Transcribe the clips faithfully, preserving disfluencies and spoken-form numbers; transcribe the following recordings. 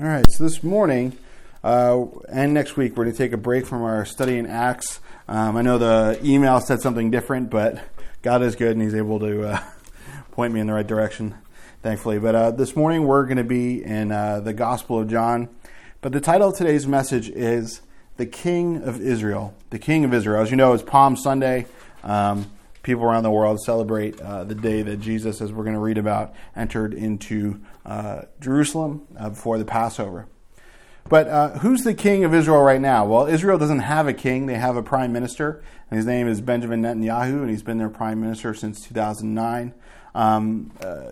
All right, so this morning uh, and next week, we're going to take a break from our study in Acts. Um, I know the email said something different, but God is good and he's able to uh, point me in the right direction, thankfully. But uh, this morning, we're going to be in uh, the Gospel of John. But the title of today's message is The King of Israel. The King of Israel. As you know, it's Palm Sunday. Um, people around the world celebrate uh, the day that Jesus, as we're going to read about, entered into Uh, Jerusalem uh, before the Passover. But uh, who's the king of Israel right now? Well, Israel doesn't have a king. They have a prime minister, and his name is Benjamin Netanyahu, and he's been their prime minister since two thousand nine. Um, uh,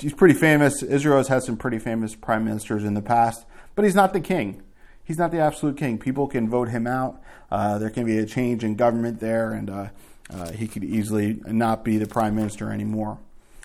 he's pretty famous. Israel has had some pretty famous prime ministers in the past, but he's not the king. He's not the absolute king. People can vote him out. Uh, there can be a change in government there, and uh, uh, he could easily not be the prime minister anymore.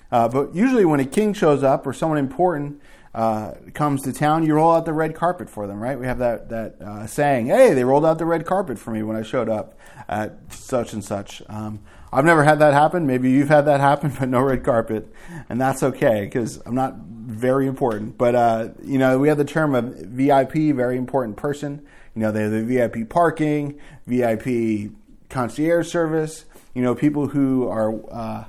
Uh, but usually when a king shows up or someone important uh, comes to town, you roll out the red carpet for them, right? We have that that uh, saying, hey, they rolled out the red carpet for me when I showed up at such and such. Um, I've never had that happen. Maybe you've had that happen, but no red carpet. And that's okay because I'm not very important. But, uh, you know, we have the term of V I P, very important person. You know, they have the V I P parking, V I P concierge service. You know, people who are... Uh,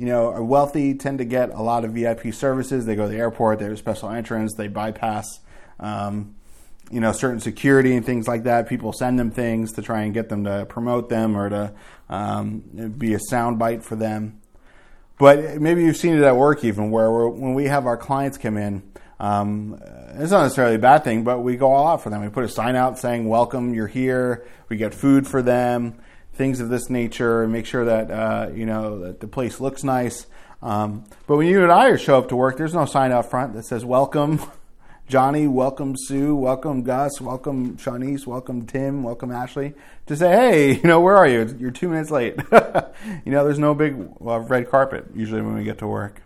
You know, are wealthy, tend to get a lot of V I P services. They go to the airport, they have a special entrance, they bypass, um, you know, certain security and things like that. People send them things to try and get them to promote them or to um, be a soundbite for them. But maybe you've seen it at work even, where we're, when we have our clients come in, um, it's not necessarily a bad thing, but we go all out for them. We put a sign out saying, welcome, you're here. We get food for them. Things of this nature, and make sure that uh, you know that the place looks nice. Um, but when you and I show up to work, there's no sign out front that says "Welcome, Johnny. Welcome, Sue. Welcome, Gus. Welcome, Shanice. Welcome, Tim. Welcome, Ashley." To say, "Hey, you know, where are you? You're two minutes late." You know, there's no big well, red carpet usually when we get to work.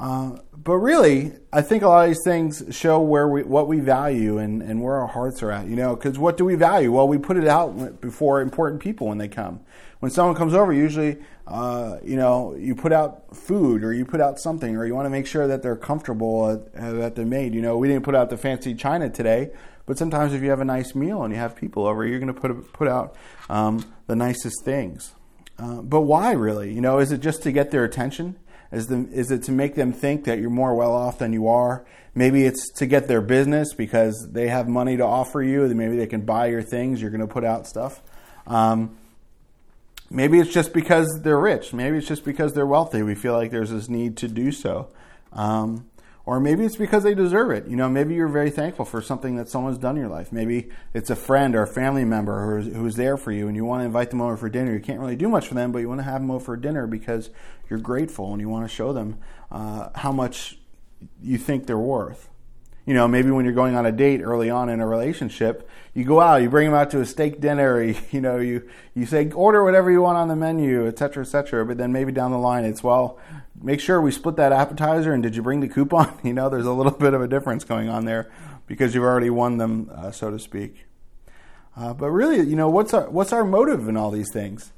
Uh, but really, I think a lot of these things show where we, what we value and, and where our hearts are at, you know, because what do we value? Well, we put it out before important people when they come. When someone comes over, usually, uh, you know, you put out food or you put out something or you want to make sure that they're comfortable, at, uh, that they're made. You know, we didn't put out the fancy china today, but sometimes if you have a nice meal and you have people over, you're going to put, put out um, the nicest things. Uh, but why really? You know, is it just to get their attention? Is, the, is it to make them think that you're more well-off than you are? Maybe it's to get their business because they have money to offer you. Maybe they can buy your things. You're going to put out stuff. Um, maybe it's just because they're rich. Maybe it's just because they're wealthy. We feel like there's this need to do so. Um, or maybe it's because they deserve it. You know, maybe you're very thankful for something that someone's done in your life. Maybe it's a friend or a family member who's, who's there for you and you want to invite them over for dinner. You can't really do much for them, but you want to have them over for dinner because you're grateful and you want to show them uh, how much you think they're worth. You know, maybe when you're going on a date early on in a relationship, you go out, you bring them out to a steak dinner, or, you know, you, you say, order whatever you want on the menu, et cetera, et cetera. But then maybe down the line it's, well, make sure we split that appetizer, and did you bring the coupon? You know, there's a little bit of a difference going on there because you've already won them, uh, so to speak. Uh, but really, you know, what's our, what's our motive in all these things?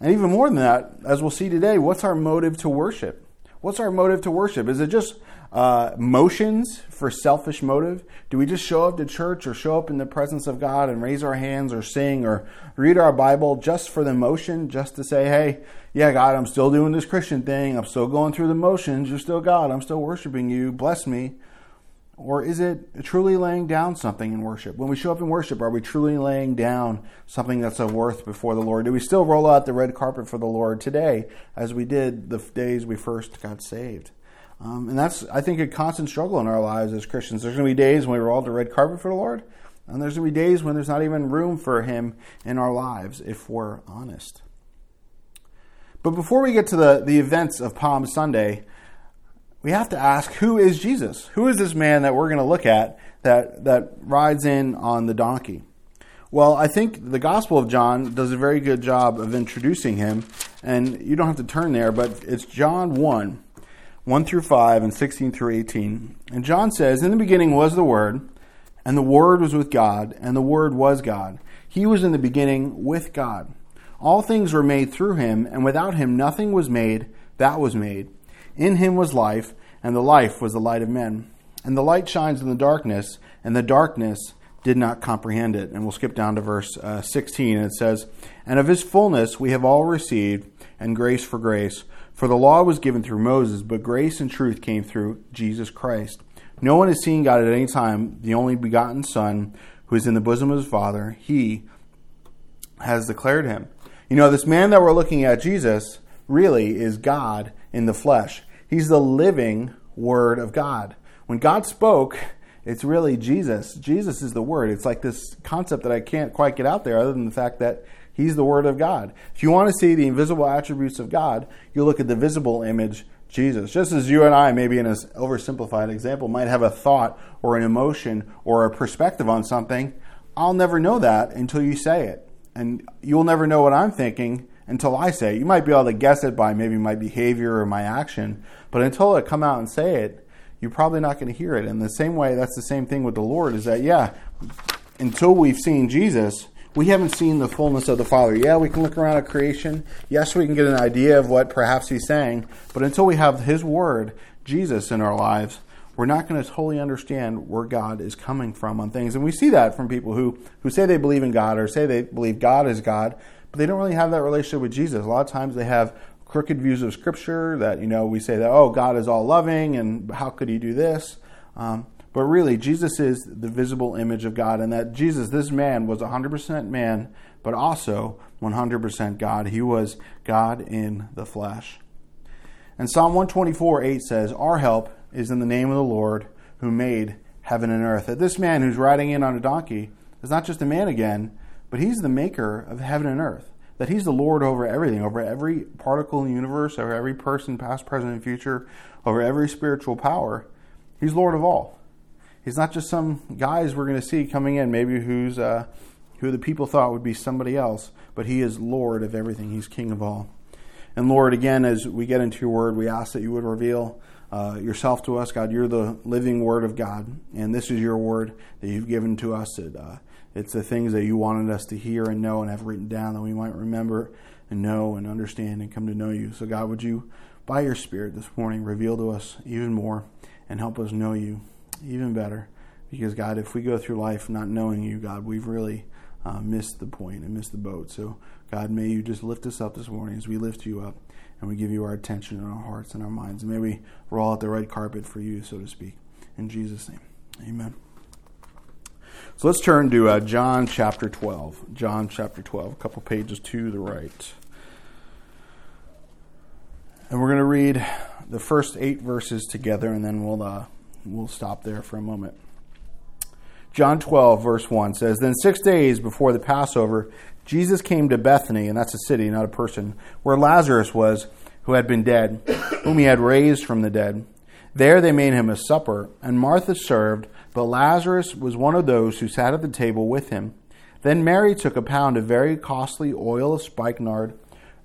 And even more than that, as we'll see today, what's our motive to worship? What's our motive to worship? Is it just uh, motions for selfish motive? Do we just show up to church or show up in the presence of God and raise our hands or sing or read our Bible just for the motion, just to say, hey, yeah, God, I'm still doing this Christian thing. I'm still going through the motions. You're still God. I'm still worshiping you. Bless me. Or is it truly laying down something in worship? When we show up in worship, are we truly laying down something that's of worth before the Lord? Do we still roll out the red carpet for the Lord today as we did the days we first got saved? Um, and that's, I think, a constant struggle in our lives as Christians. There's going to be days when we roll out the red carpet for the Lord, and there's going to be days when there's not even room for Him in our lives, if we're honest. But before we get to the, the events of Palm Sunday, we have to ask, who is Jesus? Who is this man that we're going to look at that, that rides in on the donkey? Well, I think the Gospel of John does a very good job of introducing him. And you don't have to turn there, but it's John one, one through five and sixteen through eighteen. And John says, in the beginning was the Word, and the Word was with God, and the Word was God. He was in the beginning with God. All things were made through him, and without him nothing was made that was made. In him was life, and the life was the light of men. And the light shines in the darkness, and the darkness did not comprehend it. And we'll skip down to verse uh, sixteen, and it says, And of his fullness we have all received, and grace for grace. For the law was given through Moses, but grace and truth came through Jesus Christ. No one has seen God at any time, the only begotten Son, who is in the bosom of his Father. He has declared him. You know, this man that we're looking at, Jesus, really is God in the flesh. He's the living Word of God. When God spoke, it's really Jesus. Jesus is the Word. It's like this concept that I can't quite get out there other than the fact that he's the Word of God. If you want to see the invisible attributes of God, you look at the visible image, Jesus. Just as you and I, maybe in an oversimplified example, might have a thought or an emotion or a perspective on something, I'll never know that until you say it. And you'll never know what I'm thinking until I say it. You might be able to guess it by maybe my behavior or my action, but until I come out and say it, you're probably not going to hear it. And the same way, that's the same thing with the Lord, is that, yeah, until we've seen Jesus, we haven't seen the fullness of the Father. Yeah, we can look around at creation. Yes, we can get an idea of what perhaps he's saying. But until we have his word, Jesus, in our lives, we're not going to totally understand where God is coming from on things. And we see that from people who, who say they believe in God or say they believe God is God, but they don't really have that relationship with Jesus. A lot of times they have crooked views of Scripture that, you know, we say that, oh, God is all loving and how could he do this? Um, But really, Jesus is the visible image of God, and that Jesus, this man, was one hundred percent man, but also one hundred percent God. He was God in the flesh. And Psalm one twenty-four, eight says, Our help is in the name of the Lord who made heaven and earth. That this man who's riding in on a donkey is not just a man again, but he's the maker of heaven and earth. That he's the Lord over everything, over every particle in the universe, over every person, past, present, and future, over every spiritual power. He's Lord of all. He's not just some guys we're going to see coming in, maybe who's uh, who the people thought would be somebody else, but he is Lord of everything. He's King of all. And Lord, again, as we get into your word, we ask that you would reveal uh, yourself to us. God, you're the living word of God, and this is your word that you've given to us. It, uh, it's the things that you wanted us to hear and know and have written down that we might remember and know and understand and come to know you. So God, would you, by your Spirit this morning, reveal to us even more and help us know you even better, because God, if we go through life not knowing you, God, we've really uh, missed the point and missed the boat. So God, may you just lift us up this morning as we lift you up and we give you our attention and our hearts and our minds. And may we roll out the red carpet for you, so to speak. In Jesus' name, amen. So let's turn to uh, John chapter twelve. John chapter twelve, a couple pages to the right. And we're going to read the first eight verses together, and then we'll... Uh, We'll stop there for a moment. John twelve, verse one says, Then six days before the Passover, Jesus came to Bethany, and that's a city, not a person, where Lazarus was, who had been dead, whom he had raised from the dead. There they made him a supper, and Martha served, but Lazarus was one of those who sat at the table with him. Then Mary took a pound of very costly oil of spikenard,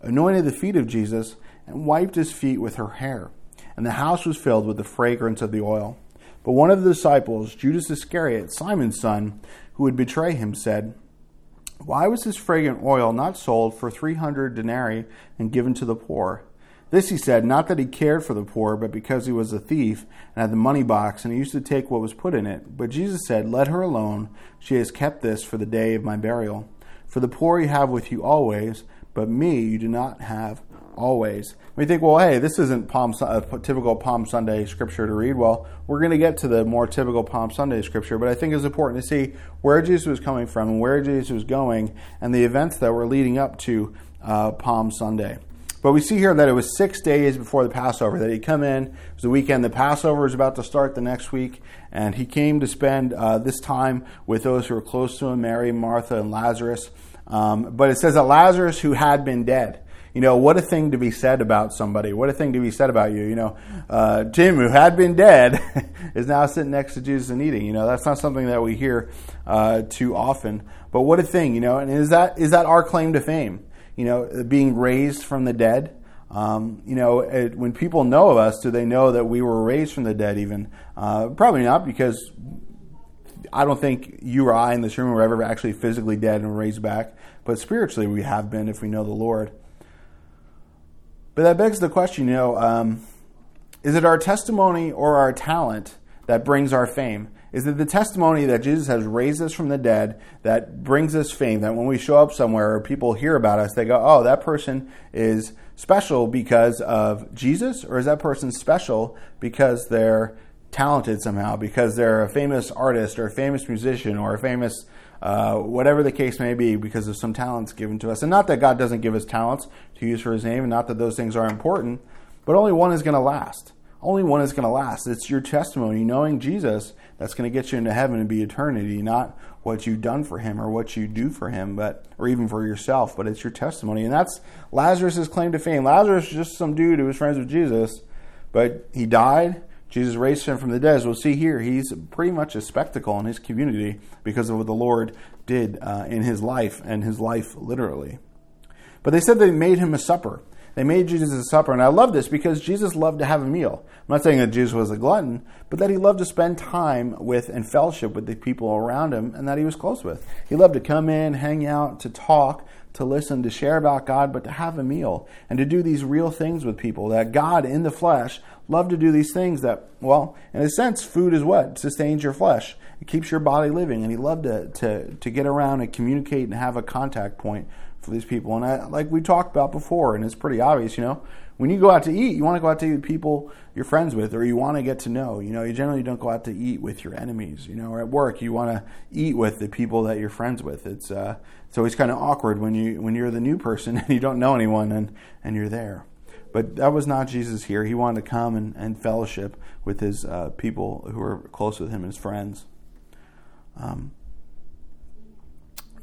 anointed the feet of Jesus, and wiped his feet with her hair. And the house was filled with the fragrance of the oil. But one of the disciples, Judas Iscariot, Simon's son, who would betray him, said, Why was this fragrant oil not sold for three hundred denarii and given to the poor? This he said, not that he cared for the poor, but because he was a thief and had the money box, and he used to take what was put in it. But Jesus said, Let her alone. She has kept this for the day of my burial. For the poor you have with you always, but me you do not have always. We think, well, hey, this isn't Palm, a typical Palm Sunday scripture to read. Well, we're going to get to the more typical Palm Sunday scripture, but I think it's important to see where Jesus was coming from and where Jesus was going and the events that were leading up to uh, Palm Sunday. But we see here that it was six days before the Passover that he'd come in. It was the weekend. The Passover was about to start the next week, and he came to spend uh, this time with those who were close to him, Mary, Martha, and Lazarus. Um, but it says that Lazarus, who had been dead. You know, what a thing to be said about somebody. What a thing to be said about you. You know, uh, Tim, who had been dead, is now sitting next to Jesus and eating. You know, that's not something that we hear uh, too often. But what a thing, you know. And is that is that our claim to fame? You know, being raised from the dead. Um, you know, it, when people know of us, do they know that we were raised from the dead even? Uh, probably not, because I don't think you or I in this room were ever actually physically dead and raised back. But spiritually we have been if we know the Lord. But that begs the question, you know, um, is it our testimony or our talent that brings our fame. Is that the testimony that Jesus has raised us from the dead that brings us fame, that when we show up somewhere or people hear about us, they go, oh, that person is special because of Jesus? Or is that person special because they're talented somehow, because they're a famous artist or a famous musician or a famous uh, whatever the case may be, because of some talents given to us? And not that God doesn't give us talents to use for his name, and not that those things are important, but only one is going to last. Only one is going to last. It's your testimony, knowing Jesus, that's going to get you into heaven and be eternity, not what you've done for him or what you do for him, but or even for yourself, but it's your testimony. And that's Lazarus' claim to fame. Lazarus was just some dude who was friends with Jesus, but he died. Jesus raised him from the dead. As we'll see here, he's pretty much a spectacle in his community because of what the Lord did uh, in his life, and his life literally. But they said they made him a supper. They made Jesus a supper, and I love this because Jesus loved to have a meal. I'm not saying that Jesus was a glutton, but that he loved to spend time with and fellowship with the people around him and that he was close with. He loved to come in, hang out, to talk, to listen, to share about God, but to have a meal and to do these real things with people, that God in the flesh loved to do these things that, well, in a sense, food is what? It sustains your flesh. It keeps your body living, and he loved to, to, to get around and communicate and have a contact point for these people. And I, like we talked about before, and it's pretty obvious, you know, when you go out to eat, you want to go out to eat with people you're friends with, or you want to get to know. You know, you generally don't go out to eat with your enemies, you know, or at work, you want to eat with the people that you're friends with. It's uh, it's always kind of awkward when, you, when you're the new person and you don't know anyone and, and you're there. But that was not Jesus here. He wanted to come and, and fellowship with his uh, people who were close with him, his friends. Um.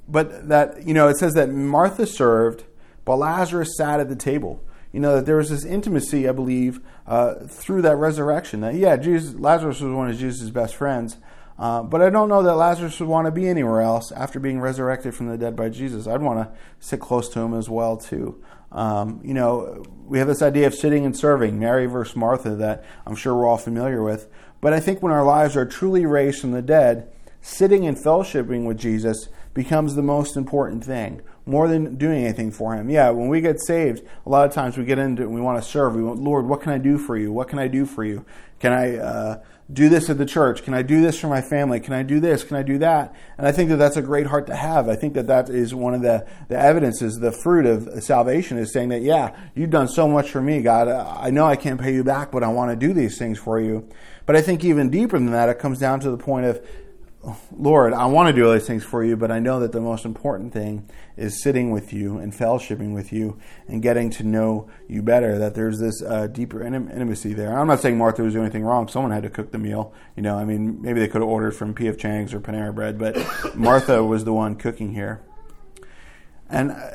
But that, you know, it says that Martha served, but Lazarus sat at the table. You know, that there was this intimacy, I believe, uh, through that resurrection. That, yeah, Jesus, Lazarus was one of Jesus' best friends. Uh, but I don't know that Lazarus would want to be anywhere else after being resurrected from the dead by Jesus. I'd want to sit close to him as well, too. Um, you know, we have this idea of sitting and serving, Mary versus Martha, that I'm sure we're all familiar with. But I think when our lives are truly raised from the dead, sitting and fellowshipping with Jesus becomes the most important thing, more than doing anything for him. Yeah, when we get saved, a lot of times we get into it and we want to serve. We want, Lord, what can I do for you? What can I do for you? Can I uh, do this at the church? Can I do this for my family? Can I do this? Can I do that? And I think that that's a great heart to have. I think that that is one of the, the evidences, the fruit of salvation is saying that, yeah, you've done so much for me, God. I know I can't pay you back, but I want to do these things for you. But I think even deeper than that, it comes down to the point of, Lord, I want to do all these things for you, but I know that the most important thing is sitting with you and fellowshipping with you and getting to know you better, that there's this uh, deeper intimacy there. I'm not saying Martha was doing anything wrong. Someone had to cook the meal. You know, I mean, maybe they could have ordered from P F Chang's or Panera Bread, but Martha was the one cooking here. And uh,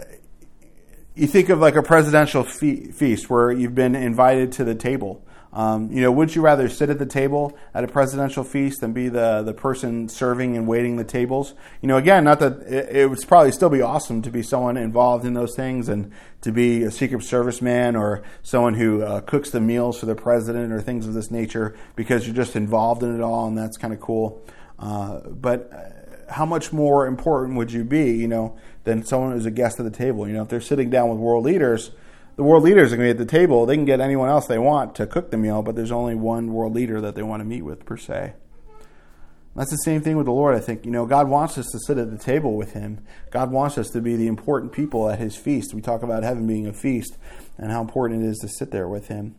you think of like a presidential fe- feast where you've been invited to the table. Um, you know, would you rather sit at the table at a presidential feast than be the, the person serving and waiting the tables? You know, again, not that it, it would probably still be awesome to be someone involved in those things and to be a Secret Service man or someone who uh, cooks the meals for the president or things of this nature, because you're just involved in it all, and that's kind of cool. Uh, but how much more important would you be, you know, than someone who's a guest at the table? You know, if they're sitting down with world leaders, the world leaders are going to be at the table. They can get anyone else they want to cook the meal, but there's only one world leader that they want to meet with, per se. That's the same thing with the Lord, I think. You know, God wants us to sit at the table with him. God wants us to be the important people at his feast. We talk about heaven being a feast and how important it is to sit there with him.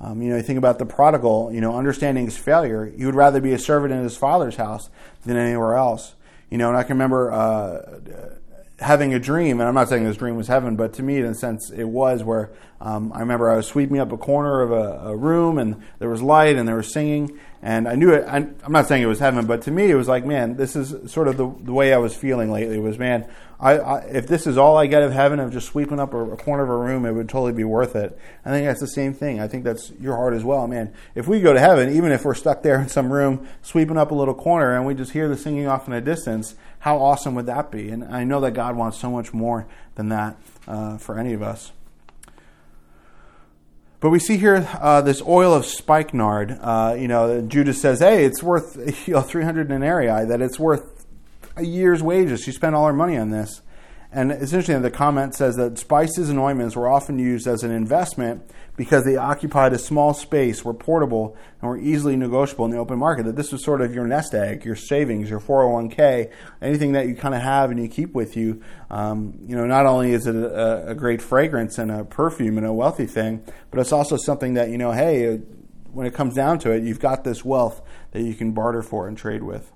Um, you know, you think about the prodigal, you know, understanding his failure. He would rather be a servant in his father's house than anywhere else. You know, and I can remember... Uh, having a dream, and I'm not saying this dream was heaven, but to me, in a sense, it was, where um, I remember I was sweeping up a corner of a, a room, and there was light, and there was singing, and I knew it. I, I'm not saying it was heaven, but to me, it was like, man, this is sort of the, the way I was feeling lately, was, man, I, I, if this is all I get of heaven, of just sweeping up a, a corner of a room, it would totally be worth it. I think that's the same thing. I think that's your heart as well, man. If we go to heaven, even if we're stuck there in some room, sweeping up a little corner, and we just hear the singing off in a distance, how awesome would that be? And I know that God wants so much more than that uh, for any of us. But we see here uh, this oil of spikenard. Uh, you know, Judas says, hey, it's worth you know, three hundred denarii, that it's worth a year's wages. She spent all her money on this. And it's interesting that the comment says that spices and ointments were often used as an investment because they occupied a small space, were portable, and were easily negotiable in the open market. That this was sort of your nest egg, your savings, your four oh one k, anything that you kind of have and you keep with you. Um, you know, not only is it a, a great fragrance and a perfume and a wealthy thing, but it's also something that, you know, hey, when it comes down to it, you've got this wealth that you can barter for and trade with.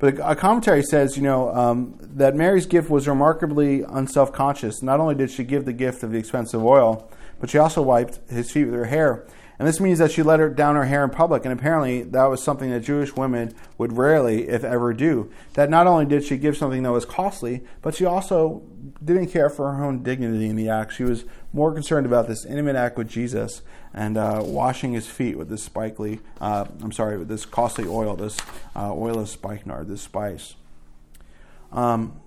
But a commentary says, you know, um, that Mary's gift was remarkably unself-conscious. Not only did she give the gift of the expensive oil, but she also wiped his feet with her hair. And this means that she let her down her hair in public, and apparently that was something that Jewish women would rarely, if ever, do. That not only did she give something that was costly, but she also didn't care for her own dignity in the act. She was more concerned about this intimate act with Jesus and uh, washing his feet with this spikely, uh, I'm sorry, with this costly oil, this uh, oil of spikenard, this spice. Um.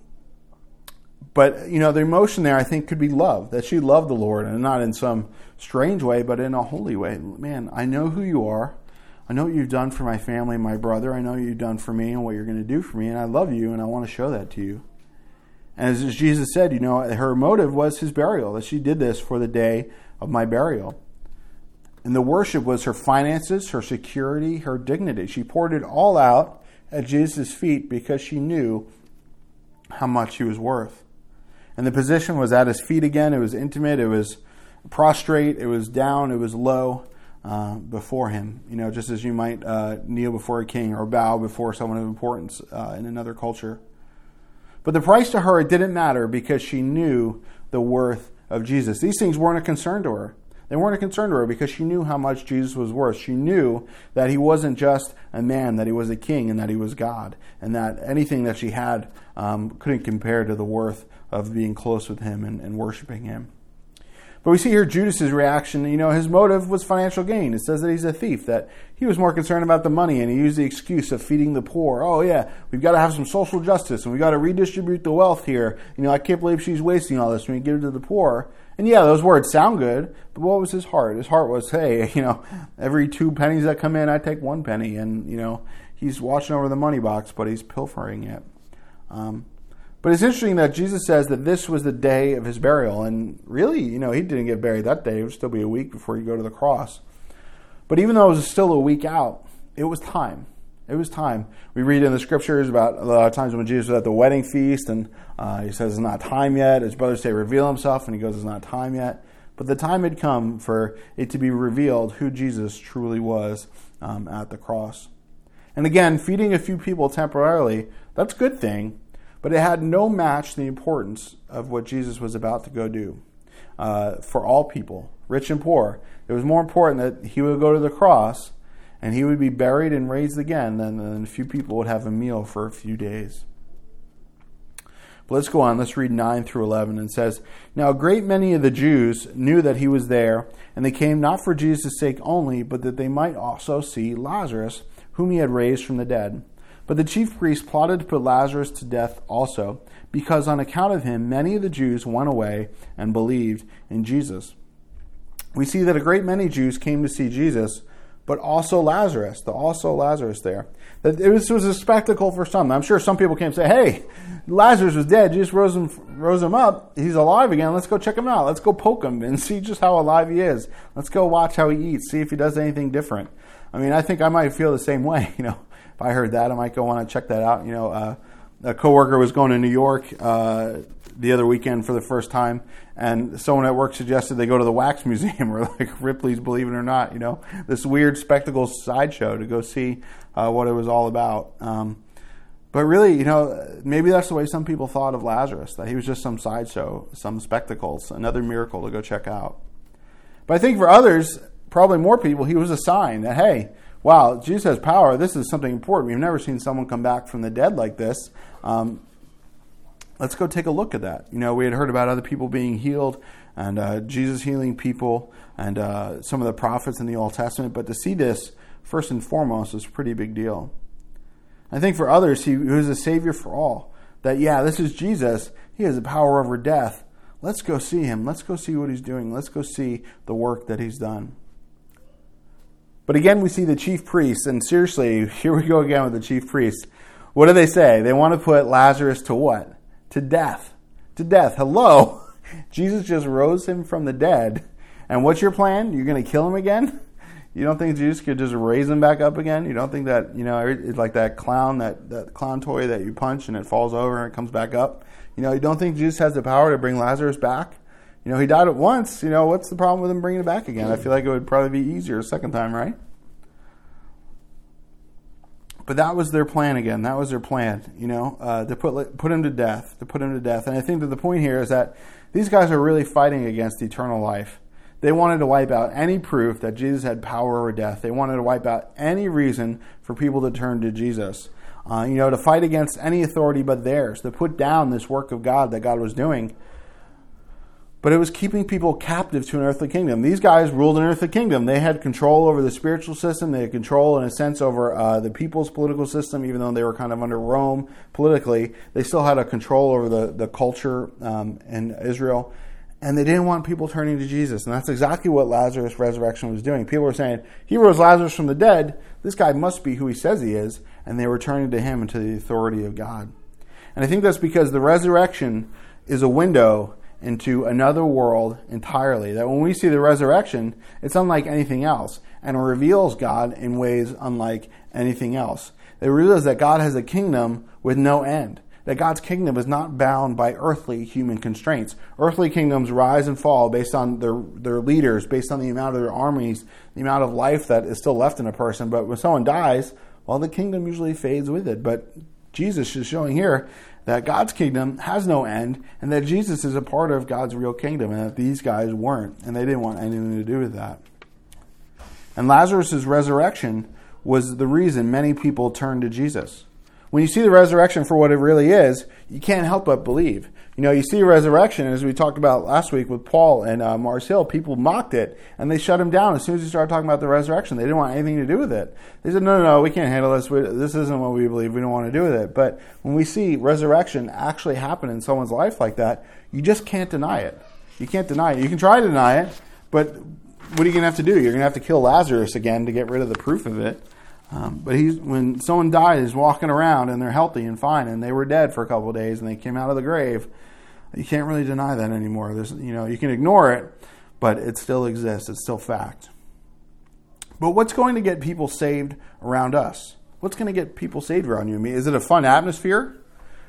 But, you know, the emotion there, I think, could be love, that she loved the Lord, and not in some strange way, but in a holy way. Man, I know who you are. I know what you've done for my family and my brother. I know what you've done for me and what you're going to do for me, and I love you, and I want to show that to you. And as Jesus said, you know, her motive was his burial, that she did this for the day of my burial. And the worship was her finances, her security, her dignity. She poured it all out at Jesus' feet because she knew how much he was worth. And the position was at his feet again. It was intimate. It was prostrate. It was down. It was low uh, before him. You know, just as you might uh, kneel before a king or bow before someone of importance uh, in another culture. But the price to her, it didn't matter because she knew the worth of Jesus. These things weren't a concern to her. They weren't a concern to her because she knew how much Jesus was worth. She knew that he wasn't just a man, that he was a king, and that he was God, and that anything that she had um, couldn't compare to the worth of being close with him and, and worshiping him. But we see here Judas's reaction. You know, his motive was financial gain. It says that he's a thief, that he was more concerned about the money, and he used the excuse of feeding the poor. Oh yeah, we've got to have some social justice, and we've got to redistribute the wealth here. You know, I can't believe she's wasting all this when we give it to the poor. And yeah, those words sound good, but what was his heart? His heart was, hey, you know, every two pennies that come in, I take one penny, and, you know, he's watching over the money box, but he's pilfering it. Um, But it's interesting that Jesus says that this was the day of his burial. And really, you know, he didn't get buried that day. It would still be a week before you go to the cross. But even though it was still a week out, it was time. It was time. We read in the scriptures about a lot of times when Jesus was at the wedding feast and uh, he says it's not time yet. His brothers say reveal himself and he goes it's not time yet. But the time had come for it to be revealed who Jesus truly was um, at the cross. And again, feeding a few people temporarily, that's a good thing. But it had no match the importance of what Jesus was about to go do uh, for all people, rich and poor. It was more important that he would go to the cross and he would be buried and raised again than, than a few people would have a meal for a few days. But let's go on. Let's read nine through eleven. And it says, Now a great many of the Jews knew that he was there, and they came not for Jesus' sake only, but that they might also see Lazarus, whom he had raised from the dead. But the chief priests plotted to put Lazarus to death also, because on account of him many of the Jews went away and believed in Jesus. We see that a great many Jews came to see Jesus, but also Lazarus, the also Lazarus there. That it was, it was a spectacle for some. I'm sure some people came and said, hey, Lazarus was dead. Jesus rose him, rose him up. He's alive again. Let's go check him out. Let's go poke him and see just how alive he is. Let's go watch how he eats, see if he does anything different. I mean, I think I might feel the same way, you know. If I heard that, I might go want to check that out. You know, uh, a coworker was going to New York uh, the other weekend for the first time, and someone at work suggested they go to the Wax Museum or like Ripley's Believe It or Not, you know, this weird spectacle sideshow to go see uh, what it was all about. Um, but really, you know, maybe that's the way some people thought of Lazarus, that he was just some sideshow, some spectacles, another miracle to go check out. But I think for others, probably more people, he was a sign that, hey, wow, Jesus has power. This is something important. We've never seen someone come back from the dead like this. Um, let's go take a look at that. You know, we had heard about other people being healed and uh, Jesus healing people and uh, some of the prophets in the Old Testament. But to see this, first and foremost, is a pretty big deal. I think for others, he, he was a savior for all. That, yeah, this is Jesus. He has the power over death. Let's go see him. Let's go see what he's doing. Let's go see the work that he's done. But again, we see the chief priests, and seriously, here we go again with the chief priests. What do they say? They want to put Lazarus to what? To death. to death. Hello? Jesus just rose him from the dead. And what's your plan? You're going to kill him again? You don't think Jesus could just raise him back up again? You don't think that, you know, it's like that clown, that, that clown toy that you punch and it falls over and it comes back up? You know, you don't think Jesus has the power to bring Lazarus back? You know, he died at once. You know, what's the problem with him bringing it back again? I feel like it would probably be easier a second time, right? But that was their plan again. That was their plan, you know, uh, to put put him to death, to put him to death. And I think that the point here is that these guys are really fighting against eternal life. They wanted to wipe out any proof that Jesus had power over death. They wanted to wipe out any reason for people to turn to Jesus, uh, you know, to fight against any authority but theirs, to put down this work of God that God was doing. But it was keeping people captive to an earthly kingdom. These guys ruled an earthly kingdom. They had control over the spiritual system. They had control, in a sense, over uh, the people's political system, even though they were kind of under Rome politically. They still had a control over the, the culture um, in Israel. And they didn't want people turning to Jesus. And that's exactly what Lazarus' resurrection was doing. People were saying, he rose Lazarus from the dead. This guy must be who he says he is. And they were turning to him and to the authority of God. And I think that's because the resurrection is a window into another world entirely. That when we see the resurrection, it's unlike anything else, and it reveals God in ways unlike anything else. They realize that God has a kingdom with no end, that God's kingdom is not bound by earthly human constraints. Earthly kingdoms rise and fall based on their, their leaders, based on the amount of their armies, the amount of life that is still left in a person. But when someone dies, well, the kingdom usually fades with it. But Jesus is showing here that God's kingdom has no end, and that Jesus is a part of God's real kingdom, and that these guys weren't, and they didn't want anything to do with that. And Lazarus' resurrection was the reason many people turned to Jesus. When you see the resurrection for what it really is, you can't help but believe. You know, you see resurrection, as we talked about last week with Paul and uh, Mars Hill, people mocked it, and they shut him down as soon as he started talking about the resurrection. They didn't want anything to do with it. They said, no, no, no, we can't handle this. We, this isn't what we believe. We don't want to do with it. But when we see resurrection actually happen in someone's life like that, you just can't deny it. You can't deny it. You can try to deny it, but what are you going to have to do? You're going to have to kill Lazarus again to get rid of the proof of it. Um, but he's, when someone died, is walking around and they're healthy and fine, and they were dead for a couple of days and they came out of the grave. You can't really deny that anymore. There's, you know, you can ignore it, but it still exists. It's still fact. But what's going to get people saved around us? What's going to get people saved around you and me? Is it a fun atmosphere?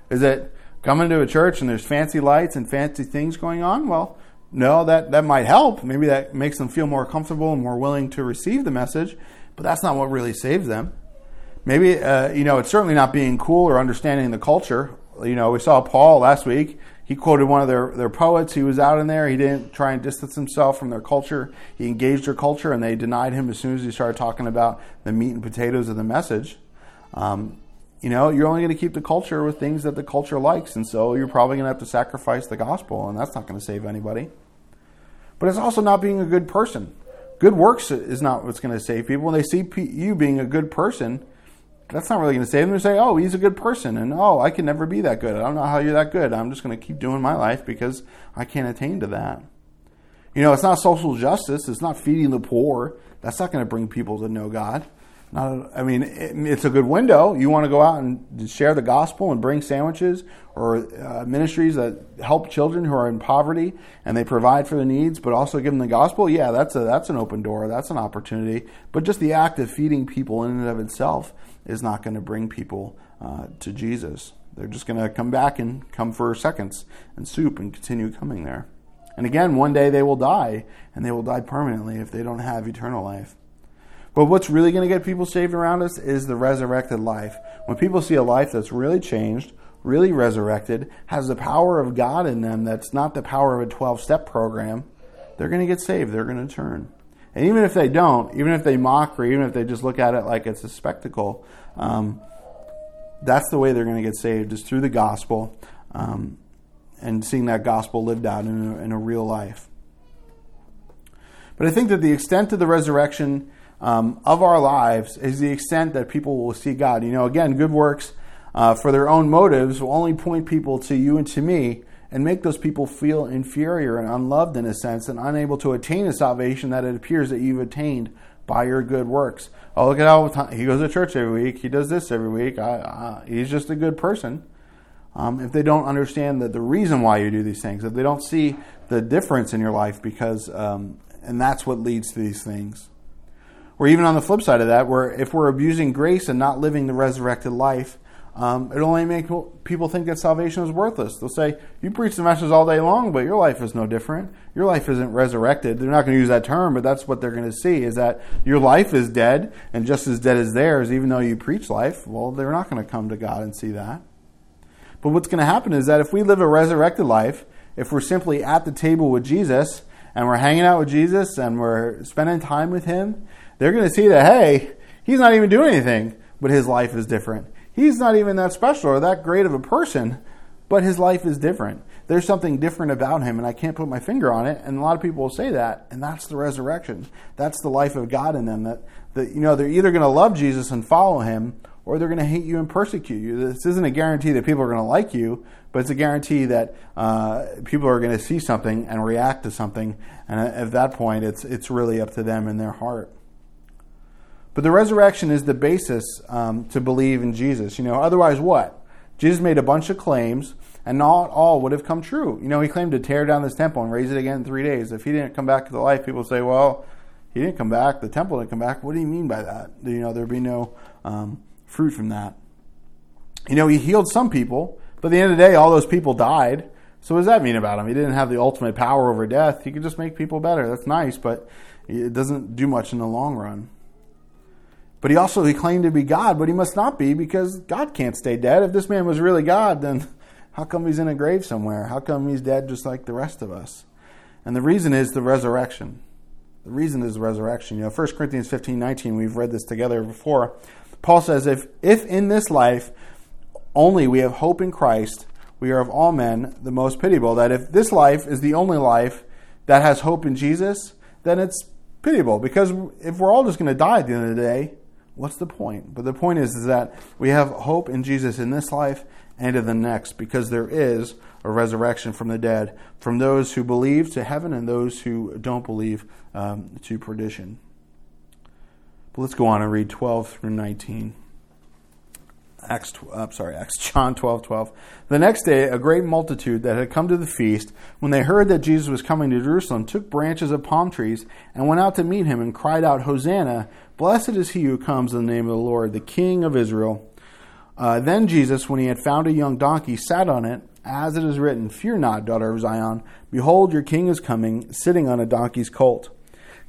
Is it coming to a church and there's fancy lights and fancy things going on? Well, no, that, that might help. Maybe that makes them feel more comfortable and more willing to receive the message. But that's not what really saves them. Maybe, uh, you know, it's certainly not being cool or understanding the culture. You know, we saw Paul last week. He quoted one of their, their poets. He was out in there. He didn't try and distance himself from their culture. He engaged their culture, and they denied him as soon as he started talking about the meat and potatoes of the message. Um, you know, you're only going to keep the culture with things that the culture likes, and so you're probably going to have to sacrifice the gospel, and that's not going to save anybody. But it's also not being a good person. Good works is not what's going to save people. When they see you being a good person, that's not really going to save them. They say, oh, he's a good person, and oh, I can never be that good. I don't know how you're that good. I'm just going to keep doing my life because I can't attain to that. You know, it's not social justice. It's not feeding the poor. That's not going to bring people to know God. Not, I mean, it's a good window. You want to go out and share the gospel and bring sandwiches or uh, ministries that help children who are in poverty and they provide for their needs, but also give them the gospel. Yeah, that's a, that's an open door. That's an opportunity. But just the act of feeding people in and of itself is not going to bring people uh, to Jesus. They're just going to come back and come for seconds and soup and continue coming there. And again, one day they will die, and they will die permanently if they don't have eternal life. But what's really going to get people saved around us is the resurrected life. When people see a life that's really changed, really resurrected, has the power of God in them that's not the power of a twelve-step program, they're going to get saved. They're going to turn. And even if they don't, even if they mock or even if they just look at it like it's a spectacle, um, that's the way they're going to get saved, is through the gospel um, and seeing that gospel lived out in a, in a real life. But I think that the extent of the resurrection Um, of our lives is the extent that people will see God. You know, again, good works uh, for their own motives will only point people to you and to me and make those people feel inferior and unloved in a sense and unable to attain a salvation that it appears that you've attained by your good works. Oh, look at how he goes to church every week. He does this every week. I, I, he's just a good person. um, if they don't understand that the reason why you do these things, if they don't see the difference in your life, because um, and that's what leads to these things. Or even on the flip side of that, where if we're abusing grace and not living the resurrected life, um, it'll only make people think that salvation is worthless. They'll say, you preach the message all day long, but your life is no different. Your life isn't resurrected. They're not going to use that term, but that's what they're going to see, is that your life is dead and just as dead as theirs, even though you preach life. Well, they're not going to come to God and see that. But what's going to happen is that if we live a resurrected life, if we're simply at the table with Jesus and we're hanging out with Jesus and we're spending time with him, they're going to see that, hey, he's not even doing anything, but his life is different. He's not even that special or that great of a person, but his life is different. There's something different about him, and I can't put my finger on it. And a lot of people will say that, and that's the resurrection. That's the life of God in them. That, that you know, they're either going to love Jesus and follow him, or they're going to hate you and persecute you. This isn't a guarantee that people are going to like you, but it's a guarantee that uh, people are going to see something and react to something. And at that point, it's it's really up to them and their heart. But the resurrection is the basis um, to believe in Jesus. You know, otherwise what? Jesus made a bunch of claims, and not all would have come true. You know, he claimed to tear down this temple and raise it again in three days. If he didn't come back to life, people say, well, he didn't come back. The temple didn't come back. What do you mean by that? You know, there'd be no um, fruit from that. You know, he healed some people, but at the end of the day, all those people died. So what does that mean about him? He didn't have the ultimate power over death. He could just make people better. That's nice, but it doesn't do much in the long run. But he also, he claimed to be God, but he must not be, because God can't stay dead. If this man was really God, then how come he's in a grave somewhere? How come he's dead just like the rest of us? And the reason is the resurrection. The reason is the resurrection. You know, First Corinthians fifteen nineteen, we've read this together before. Paul says, if, if in this life only we have hope in Christ, we are of all men the most pitiable. That if this life is the only life that has hope in Jesus, then it's pitiable. Because if we're all just going to die at the end of the day, what's the point? But the point is, is that we have hope in Jesus in this life and in the next, because there is a resurrection from the dead, from those who believe to heaven and those who don't believe um, to perdition. But let's go on and read twelve through nineteen. Acts, I'm sorry, Acts, John twelve twelve. The next day, a great multitude that had come to the feast, when they heard that Jesus was coming to Jerusalem, took branches of palm trees and went out to meet him and cried out, Hosanna! Blessed is he who comes in the name of the Lord, the King of Israel. Uh, then Jesus, when he had found a young donkey, sat on it, as it is written, Fear not, daughter of Zion. Behold, your king is coming, sitting on a donkey's colt.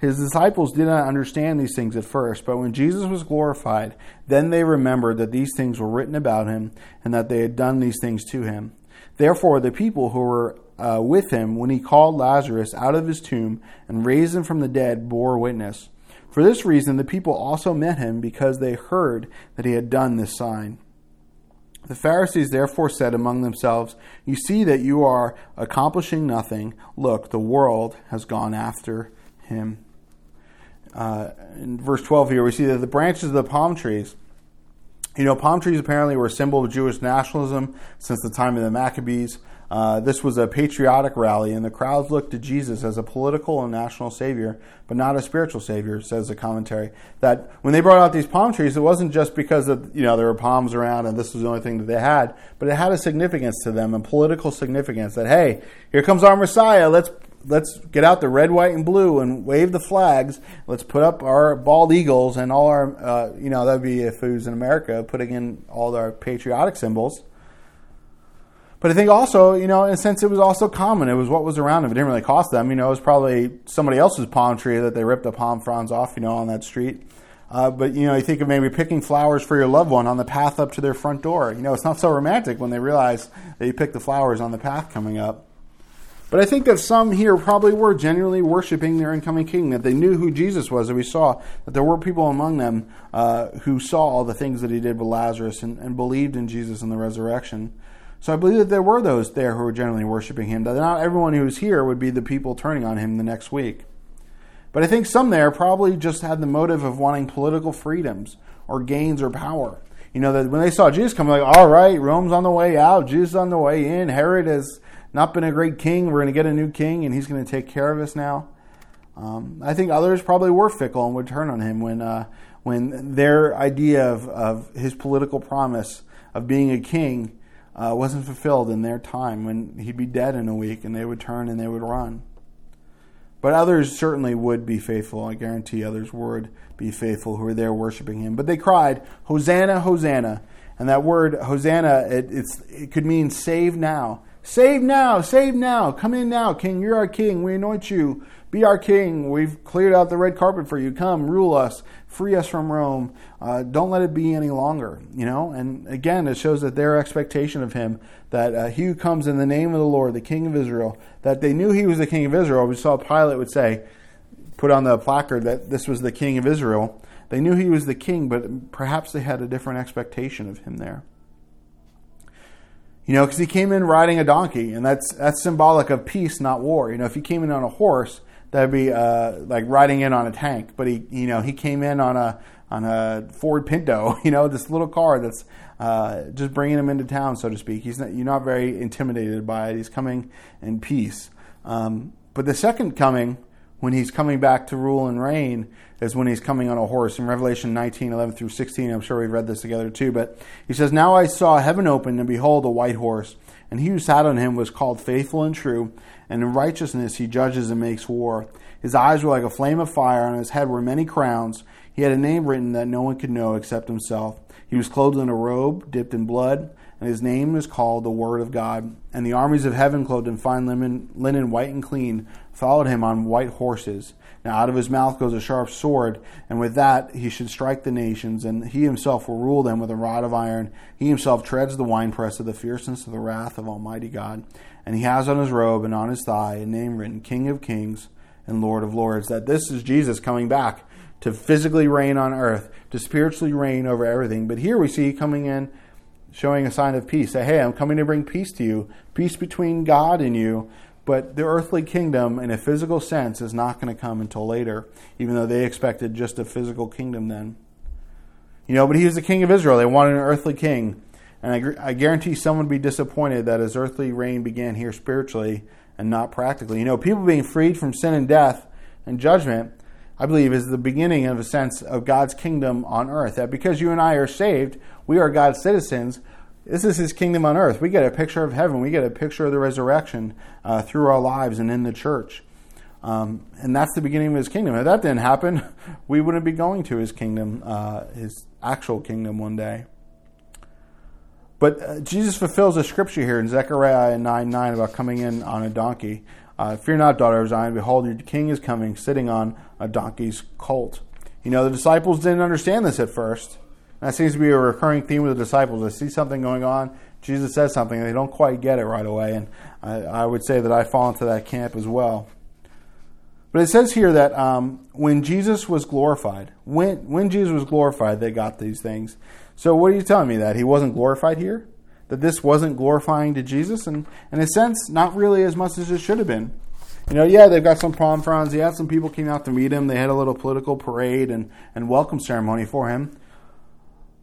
His disciples did not understand these things at first, but when Jesus was glorified, then they remembered that these things were written about him and that they had done these things to him. Therefore, the people who were uh, with him when he called Lazarus out of his tomb and raised him from the dead bore witness. For this reason, the people also met him, because they heard that he had done this sign. The Pharisees therefore said among themselves, You see that you are accomplishing nothing. Look, the world has gone after him. Uh, in verse twelve here, we see that the branches of the palm trees, you know, palm trees apparently were a symbol of Jewish nationalism since the time of the Maccabees. Uh, this was a patriotic rally, and the crowds looked to Jesus as a political and national savior, but not a spiritual savior, says the commentary. That when they brought out these palm trees, it wasn't just because of, you know, there were palms around and this was the only thing that they had, but it had a significance to them, a political significance, that, hey, here comes our Messiah, let's Let's get out the red, white, and blue and wave the flags. Let's put up our bald eagles and all our, uh, you know, that would be if it was in America, putting in all our patriotic symbols. But I think also, you know, in a sense, it was also common. It was what was around them. It didn't really cost them. You know, it was probably somebody else's palm tree that they ripped the palm fronds off, you know, on that street. Uh, but, you know, you think of maybe picking flowers for your loved one on the path up to their front door. You know, it's not so romantic when they realize that you picked the flowers on the path coming up. But I think that some here probably were genuinely worshiping their incoming king, that they knew who Jesus was, that we saw, that there were people among them uh, who saw all the things that he did with Lazarus and, and believed in Jesus and the resurrection. So I believe that there were those there who were genuinely worshiping him, that not everyone who was here would be the people turning on him the next week. But I think some there probably just had the motive of wanting political freedoms or gains or power. You know, that when they saw Jesus come, like, all right, Rome's on the way out, Jesus on the way in, Herod is not been a great king. We're going to get a new king, and he's going to take care of us now. Um, I think others probably were fickle and would turn on him when uh, when their idea of, of his political promise of being a king uh, wasn't fulfilled in their time, when he'd be dead in a week and they would turn and they would run. But others certainly would be faithful. I guarantee others would be faithful who were there worshiping him. But they cried, Hosanna, Hosanna. And that word Hosanna, it, it's, it could mean save now. Save now, save now. Come in now, King. You're our King. We anoint you. Be our King. We've cleared out the red carpet for you. Come, rule us. Free us from Rome. Uh, don't let it be any longer. You know, and again, it shows that their expectation of him, that uh, he who comes in the name of the Lord, the King of Israel, that they knew he was the King of Israel. We saw Pilate would say, put on the placard that this was the King of Israel. They knew he was the King, but perhaps they had a different expectation of him there. You know, because he came in riding a donkey, and that's that's symbolic of peace, not war. You know, if he came in on a horse, that'd be uh, like riding in on a tank. But he, you know, he came in on a on a Ford Pinto. You know, this little car that's uh, just bringing him into town, so to speak. He's not, you're not very intimidated by it. He's coming in peace. Um, but the second coming, when he's coming back to rule and reign, is when he's coming on a horse. In Revelation nineteen, eleven through sixteen, I'm sure we've read this together too, but he says, Now I saw heaven open, and behold, a white horse. And he who sat on him was called Faithful and True, and in righteousness he judges and makes war. His eyes were like a flame of fire, and on his head were many crowns. He had a name written that no one could know except himself. He was clothed in a robe, dipped in blood, and his name is called the Word of God. And the armies of heaven, clothed in fine linen, linen white and clean, followed him on white horses. Now out of his mouth goes a sharp sword, and with that he should strike the nations, and he himself will rule them with a rod of iron. He himself treads the winepress of the fierceness of the wrath of Almighty God. And he has on his robe and on his thigh a name written, King of Kings and Lord of Lords. That this is Jesus coming back to physically reign on earth, to spiritually reign over everything. But here we see coming in, showing a sign of peace. Say, hey, I'm coming to bring peace to you, peace between God and you. But the earthly kingdom, in a physical sense, is not going to come until later, even though they expected just a physical kingdom then. You know, but he was the King of Israel. They wanted an earthly king. And I, I guarantee someone would be disappointed that his earthly reign began here spiritually and not practically. You know, people being freed from sin and death and judgment, I believe, is the beginning of a sense of God's kingdom on earth. That because you and I are saved, we are God's citizens. This is his kingdom on earth. We get a picture of heaven. We get a picture of the resurrection uh, through our lives and in the church. Um, and that's the beginning of his kingdom. If that didn't happen, we wouldn't be going to his kingdom, uh, his actual kingdom one day. But uh, Jesus fulfills a scripture here in Zechariah nine nine about coming in on a donkey. Uh, Fear not, daughter of Zion, behold, your king is coming, sitting on a donkey's colt. You know, the disciples didn't understand this at first. And that seems to be a recurring theme with the disciples. They see something going on, Jesus says something, and they don't quite get it right away. And I, I would say that I fall into that camp as well. But it says here that um, when Jesus was glorified, when when Jesus was glorified, they got these things. So what are you telling me, that he wasn't glorified here? That this wasn't glorifying to Jesus? And in a sense, not really as much as it should have been. You know, yeah, they've got some palm fronds. Yeah, some people came out to meet him. They had a little political parade and, and welcome ceremony for him.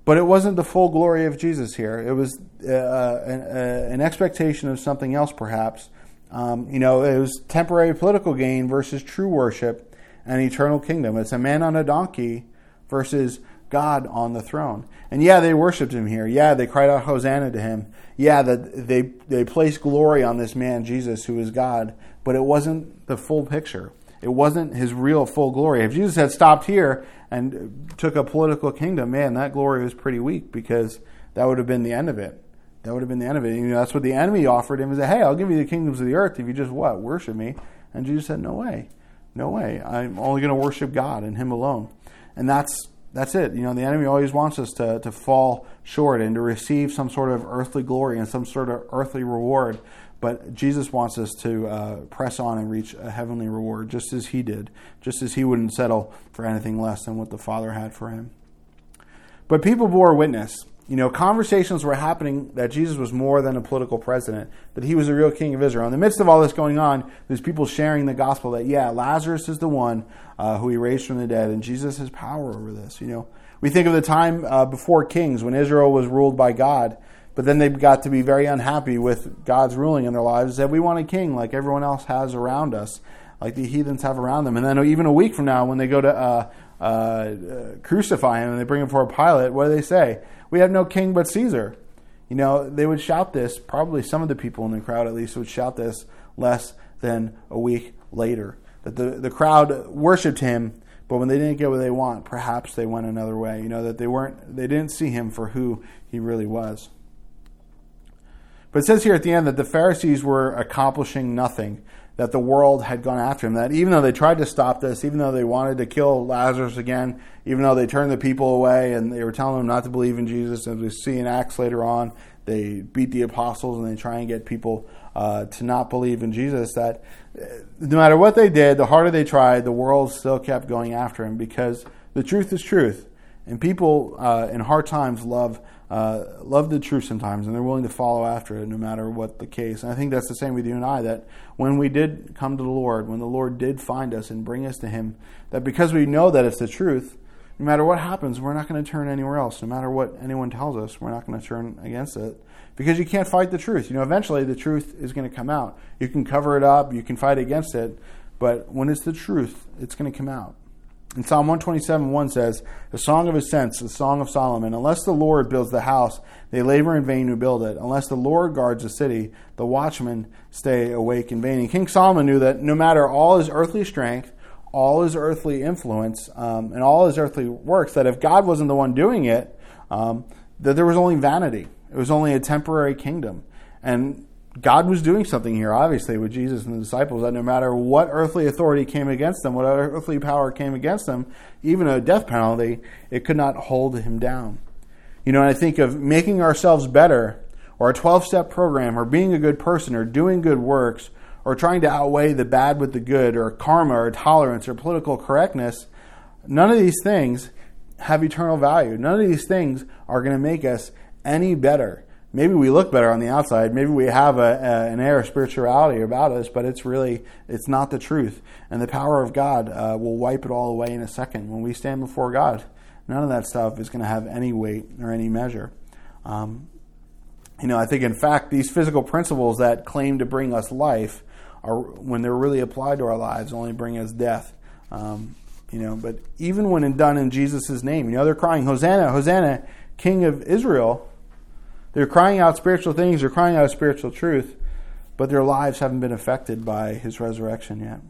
But it wasn't the full glory of Jesus here. It was uh, an, uh, an expectation of something else, perhaps. Um, you know, it was temporary political gain versus true worship and eternal kingdom. It's a man on a donkey versus God on the throne. And yeah, they worshipped him here. Yeah, they cried out Hosanna to him. Yeah, that they they placed glory on this man, Jesus, who is God. But it wasn't the full picture. It wasn't his real full glory. If Jesus had stopped here and took a political kingdom, man, that glory was pretty weak, because that would have been the end of it. That would have been the end of it. You know, that's what the enemy offered him. He said, hey, I'll give you the kingdoms of the earth if you just, what, worship me. And Jesus said, no way. No way. I'm only going to worship God and him alone. And that's That's it. You know, the enemy always wants us to, to fall short and to receive some sort of earthly glory and some sort of earthly reward. But Jesus wants us to uh, press on and reach a heavenly reward, just as he did, just as he wouldn't settle for anything less than what the Father had for him. But people bore witness. You know, conversations were happening that Jesus was more than a political president, that he was a real King of Israel. In the midst of all this going on, there's people sharing the gospel that, yeah, Lazarus is the one Uh, who he raised from the dead, and Jesus has power over this. You know, we think of the time uh, before Kings, when Israel was ruled by God, but then they got to be very unhappy with God's ruling in their lives. That we want a king like everyone else has around us, like the heathens have around them. And then even a week from now, when they go to uh, uh, uh, crucify him and they bring him before Pilate, what do they say? We have no king but Caesar. You know, they would shout this, probably some of the people in the crowd at least would shout this less than a week later. That the, the crowd worshipped him, but when they didn't get what they want, perhaps they went another way. You know, that they weren't, they didn't see him for who he really was. But it says here at the end that the Pharisees were accomplishing nothing, that the world had gone after him, that even though they tried to stop this, even though they wanted to kill Lazarus again, even though they turned the people away and they were telling them not to believe in Jesus, as we see in Acts later on, they beat the apostles and they try and get people uh, to not believe in Jesus, that no matter what they did, the harder they tried, the world still kept going after him, because the truth is truth. And people uh, in hard times love uh, love the truth sometimes, and they're willing to follow after it no matter what the case. And I think that's the same with you and I, that when we did come to the Lord, when the Lord did find us and bring us to him, that because we know that it's the truth, no matter what happens, we're not going to turn anywhere else. No matter what anyone tells us, we're not going to turn against it, because you can't fight the truth. You know, eventually the truth is going to come out. You can cover it up, you can fight against it, but when it's the truth, it's going to come out. And Psalm one twenty-seven one says, "The song of ascents, the song of Solomon. Unless the Lord builds the house, they labor in vain who build it. Unless the Lord guards the city, the watchmen stay awake in vain." And King Solomon knew that no matter all his earthly strength, all his earthly influence, um, and all his earthly works, that if God wasn't the one doing it, um, that there was only vanity. It was only a temporary kingdom. And God was doing something here, obviously, with Jesus and the disciples, that no matter what earthly authority came against them, what earthly power came against them, even a death penalty, it could not hold him down. You know, and I think of making ourselves better, or a twelve-step program, or being a good person, or doing good works, or trying to outweigh the bad with the good, or karma, or tolerance, or political correctness. None of these things have eternal value. None of these things are going to make us any better. Maybe we look better on the outside. Maybe we have a, a, an air of spirituality about us, but it's really, it's not the truth. And the power of God uh, will wipe it all away in a second. When we stand before God, none of that stuff is going to have any weight or any measure. Um, you know, I think, in fact, these physical principles that claim to bring us life are, when they're really applied to our lives, only bring us death. Um, you know, but even when done in Jesus' name, you know, they're crying, "Hosanna, Hosanna, King of Israel." They're crying out spiritual things, they're crying out spiritual truth, but their lives haven't been affected by his resurrection yet.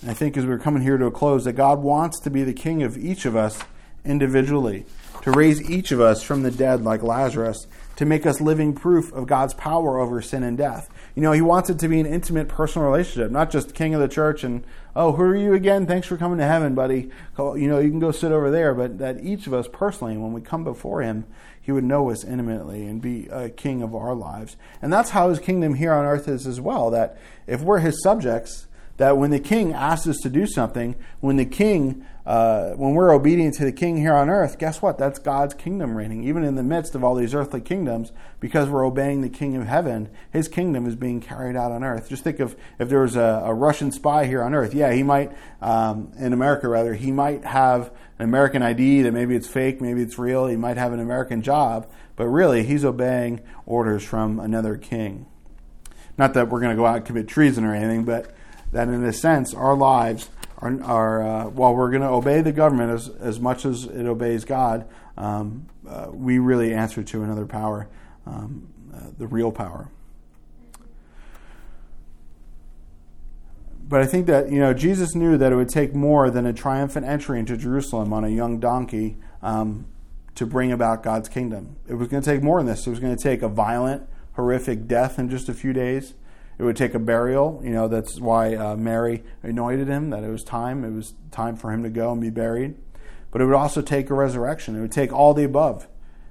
And I think as we're coming here to a close, that God wants to be the king of each of us individually, to raise each of us from the dead like Lazarus, to make us living proof of God's power over sin and death. You know, he wants it to be an intimate personal relationship, not just king of the church and, "Oh, who are you again? Thanks for coming to heaven, buddy. You know, you can go sit over there," but that each of us personally, when we come before him, he would know us intimately and be a king of our lives. And that's how his kingdom here on earth is as well, that if we're his subjects, that when the king asks us to do something, when the king, uh, when we're obedient to the king here on earth, guess what? That's God's kingdom reigning, even in the midst of all these earthly kingdoms, because we're obeying the king of heaven. His kingdom is being carried out on earth. Just think of if there was a, a Russian spy here on earth. Yeah, he might, um, in America rather, he might have an American I D that maybe it's fake, maybe it's real. He might have an American job, but really he's obeying orders from another king. Not that we're going to go out and commit treason or anything, but that in a sense our lives are, are uh, while we're going to obey the government as, as much as it obeys God, um, uh, we really answer to another power, um, uh, the real power. But I think that, you know, Jesus knew that it would take more than a triumphant entry into Jerusalem on a young donkey um, to bring about God's kingdom. It was going to take more than this. It was going to take a violent, horrific death in just a few days. It would take a burial. You know, that's why uh, Mary anointed him, that it was time. It was time for him to go and be buried. But it would also take a resurrection. It would take all the above.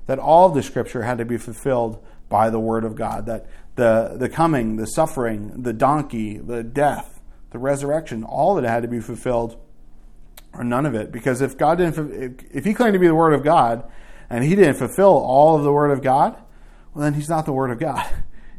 That all of the scripture had to be fulfilled by the word of God. That the the coming, the suffering, the donkey, the death, the resurrection, all that had to be fulfilled, or none of it. Because if God didn't, if he claimed to be the Word of God, and he didn't fulfill all of the Word of God, well, then he's not the Word of God.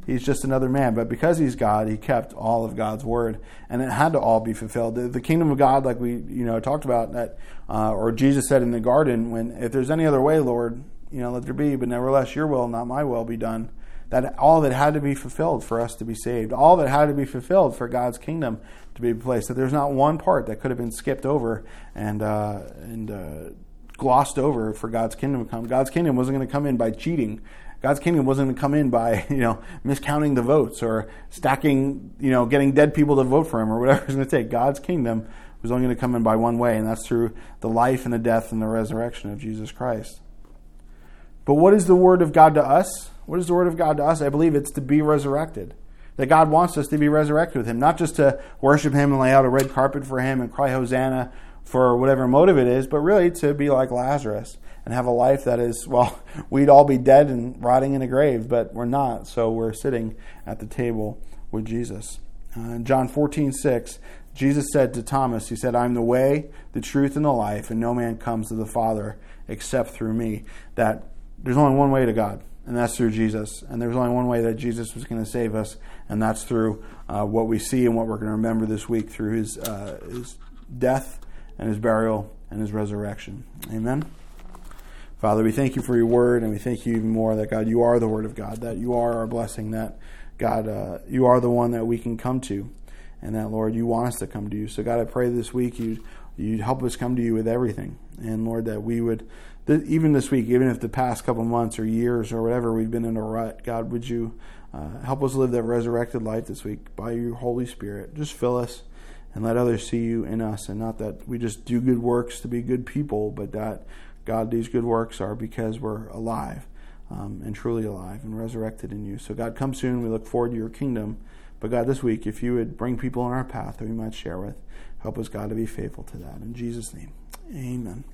He's just another man. But because he's God, he kept all of God's Word, and it had to all be fulfilled. The, the kingdom of God, like we you know talked about, that, uh, or Jesus said in the garden, when if there's any other way, Lord, you know, let there be, but nevertheless, your will, not my will, be done. That all that had to be fulfilled for us to be saved, all that had to be fulfilled for God's kingdom to be placed, that there's not one part that could have been skipped over and uh, and uh, glossed over for God's kingdom to come. God's kingdom wasn't going to come in by cheating. God's kingdom wasn't going to come in by, you know, miscounting the votes or stacking, you know, getting dead people to vote for him or whatever it's going to take. God's kingdom was only going to come in by one way, and that's through the life and the death and the resurrection of Jesus Christ. But what is the word of God to us? What is the word of God to us? I believe it's to be resurrected. That God wants us to be resurrected with him, not just to worship him and lay out a red carpet for him and cry Hosanna for whatever motive it is, but really to be like Lazarus and have a life that is, well, we'd all be dead and rotting in a grave, but we're not, so we're sitting at the table with Jesus. Uh, John fourteen six, Jesus said to Thomas, he said, I'm the way, the truth, and the life, and no man comes to the Father except through me. That there's only one way to God, and that's through Jesus. And there's only one way that Jesus was going to save us, and that's through uh, what we see and what we're going to remember this week through his, uh, his death and his burial and his resurrection. Amen. Father, we thank you for your word, and we thank you even more that, God, you are the word of God, that you are our blessing, that, God, uh, you are the one that we can come to, and that, Lord, you want us to come to you. So, God, I pray this week you'd, you'd help us come to you with everything. And, Lord, that we would, th- even this week, even if the past couple months or years or whatever we've been in a rut, God, would you uh, help us live that resurrected life this week by your Holy Spirit. Just fill us and let others see you in us, and not that we just do good works to be good people, but that, God, these good works are because we're alive um, and truly alive and resurrected in you. So, God, come soon. We look forward to your kingdom. But, God, this week, if you would bring people on our path that we might share with, help us, God, to be faithful to that. In Jesus' name, amen.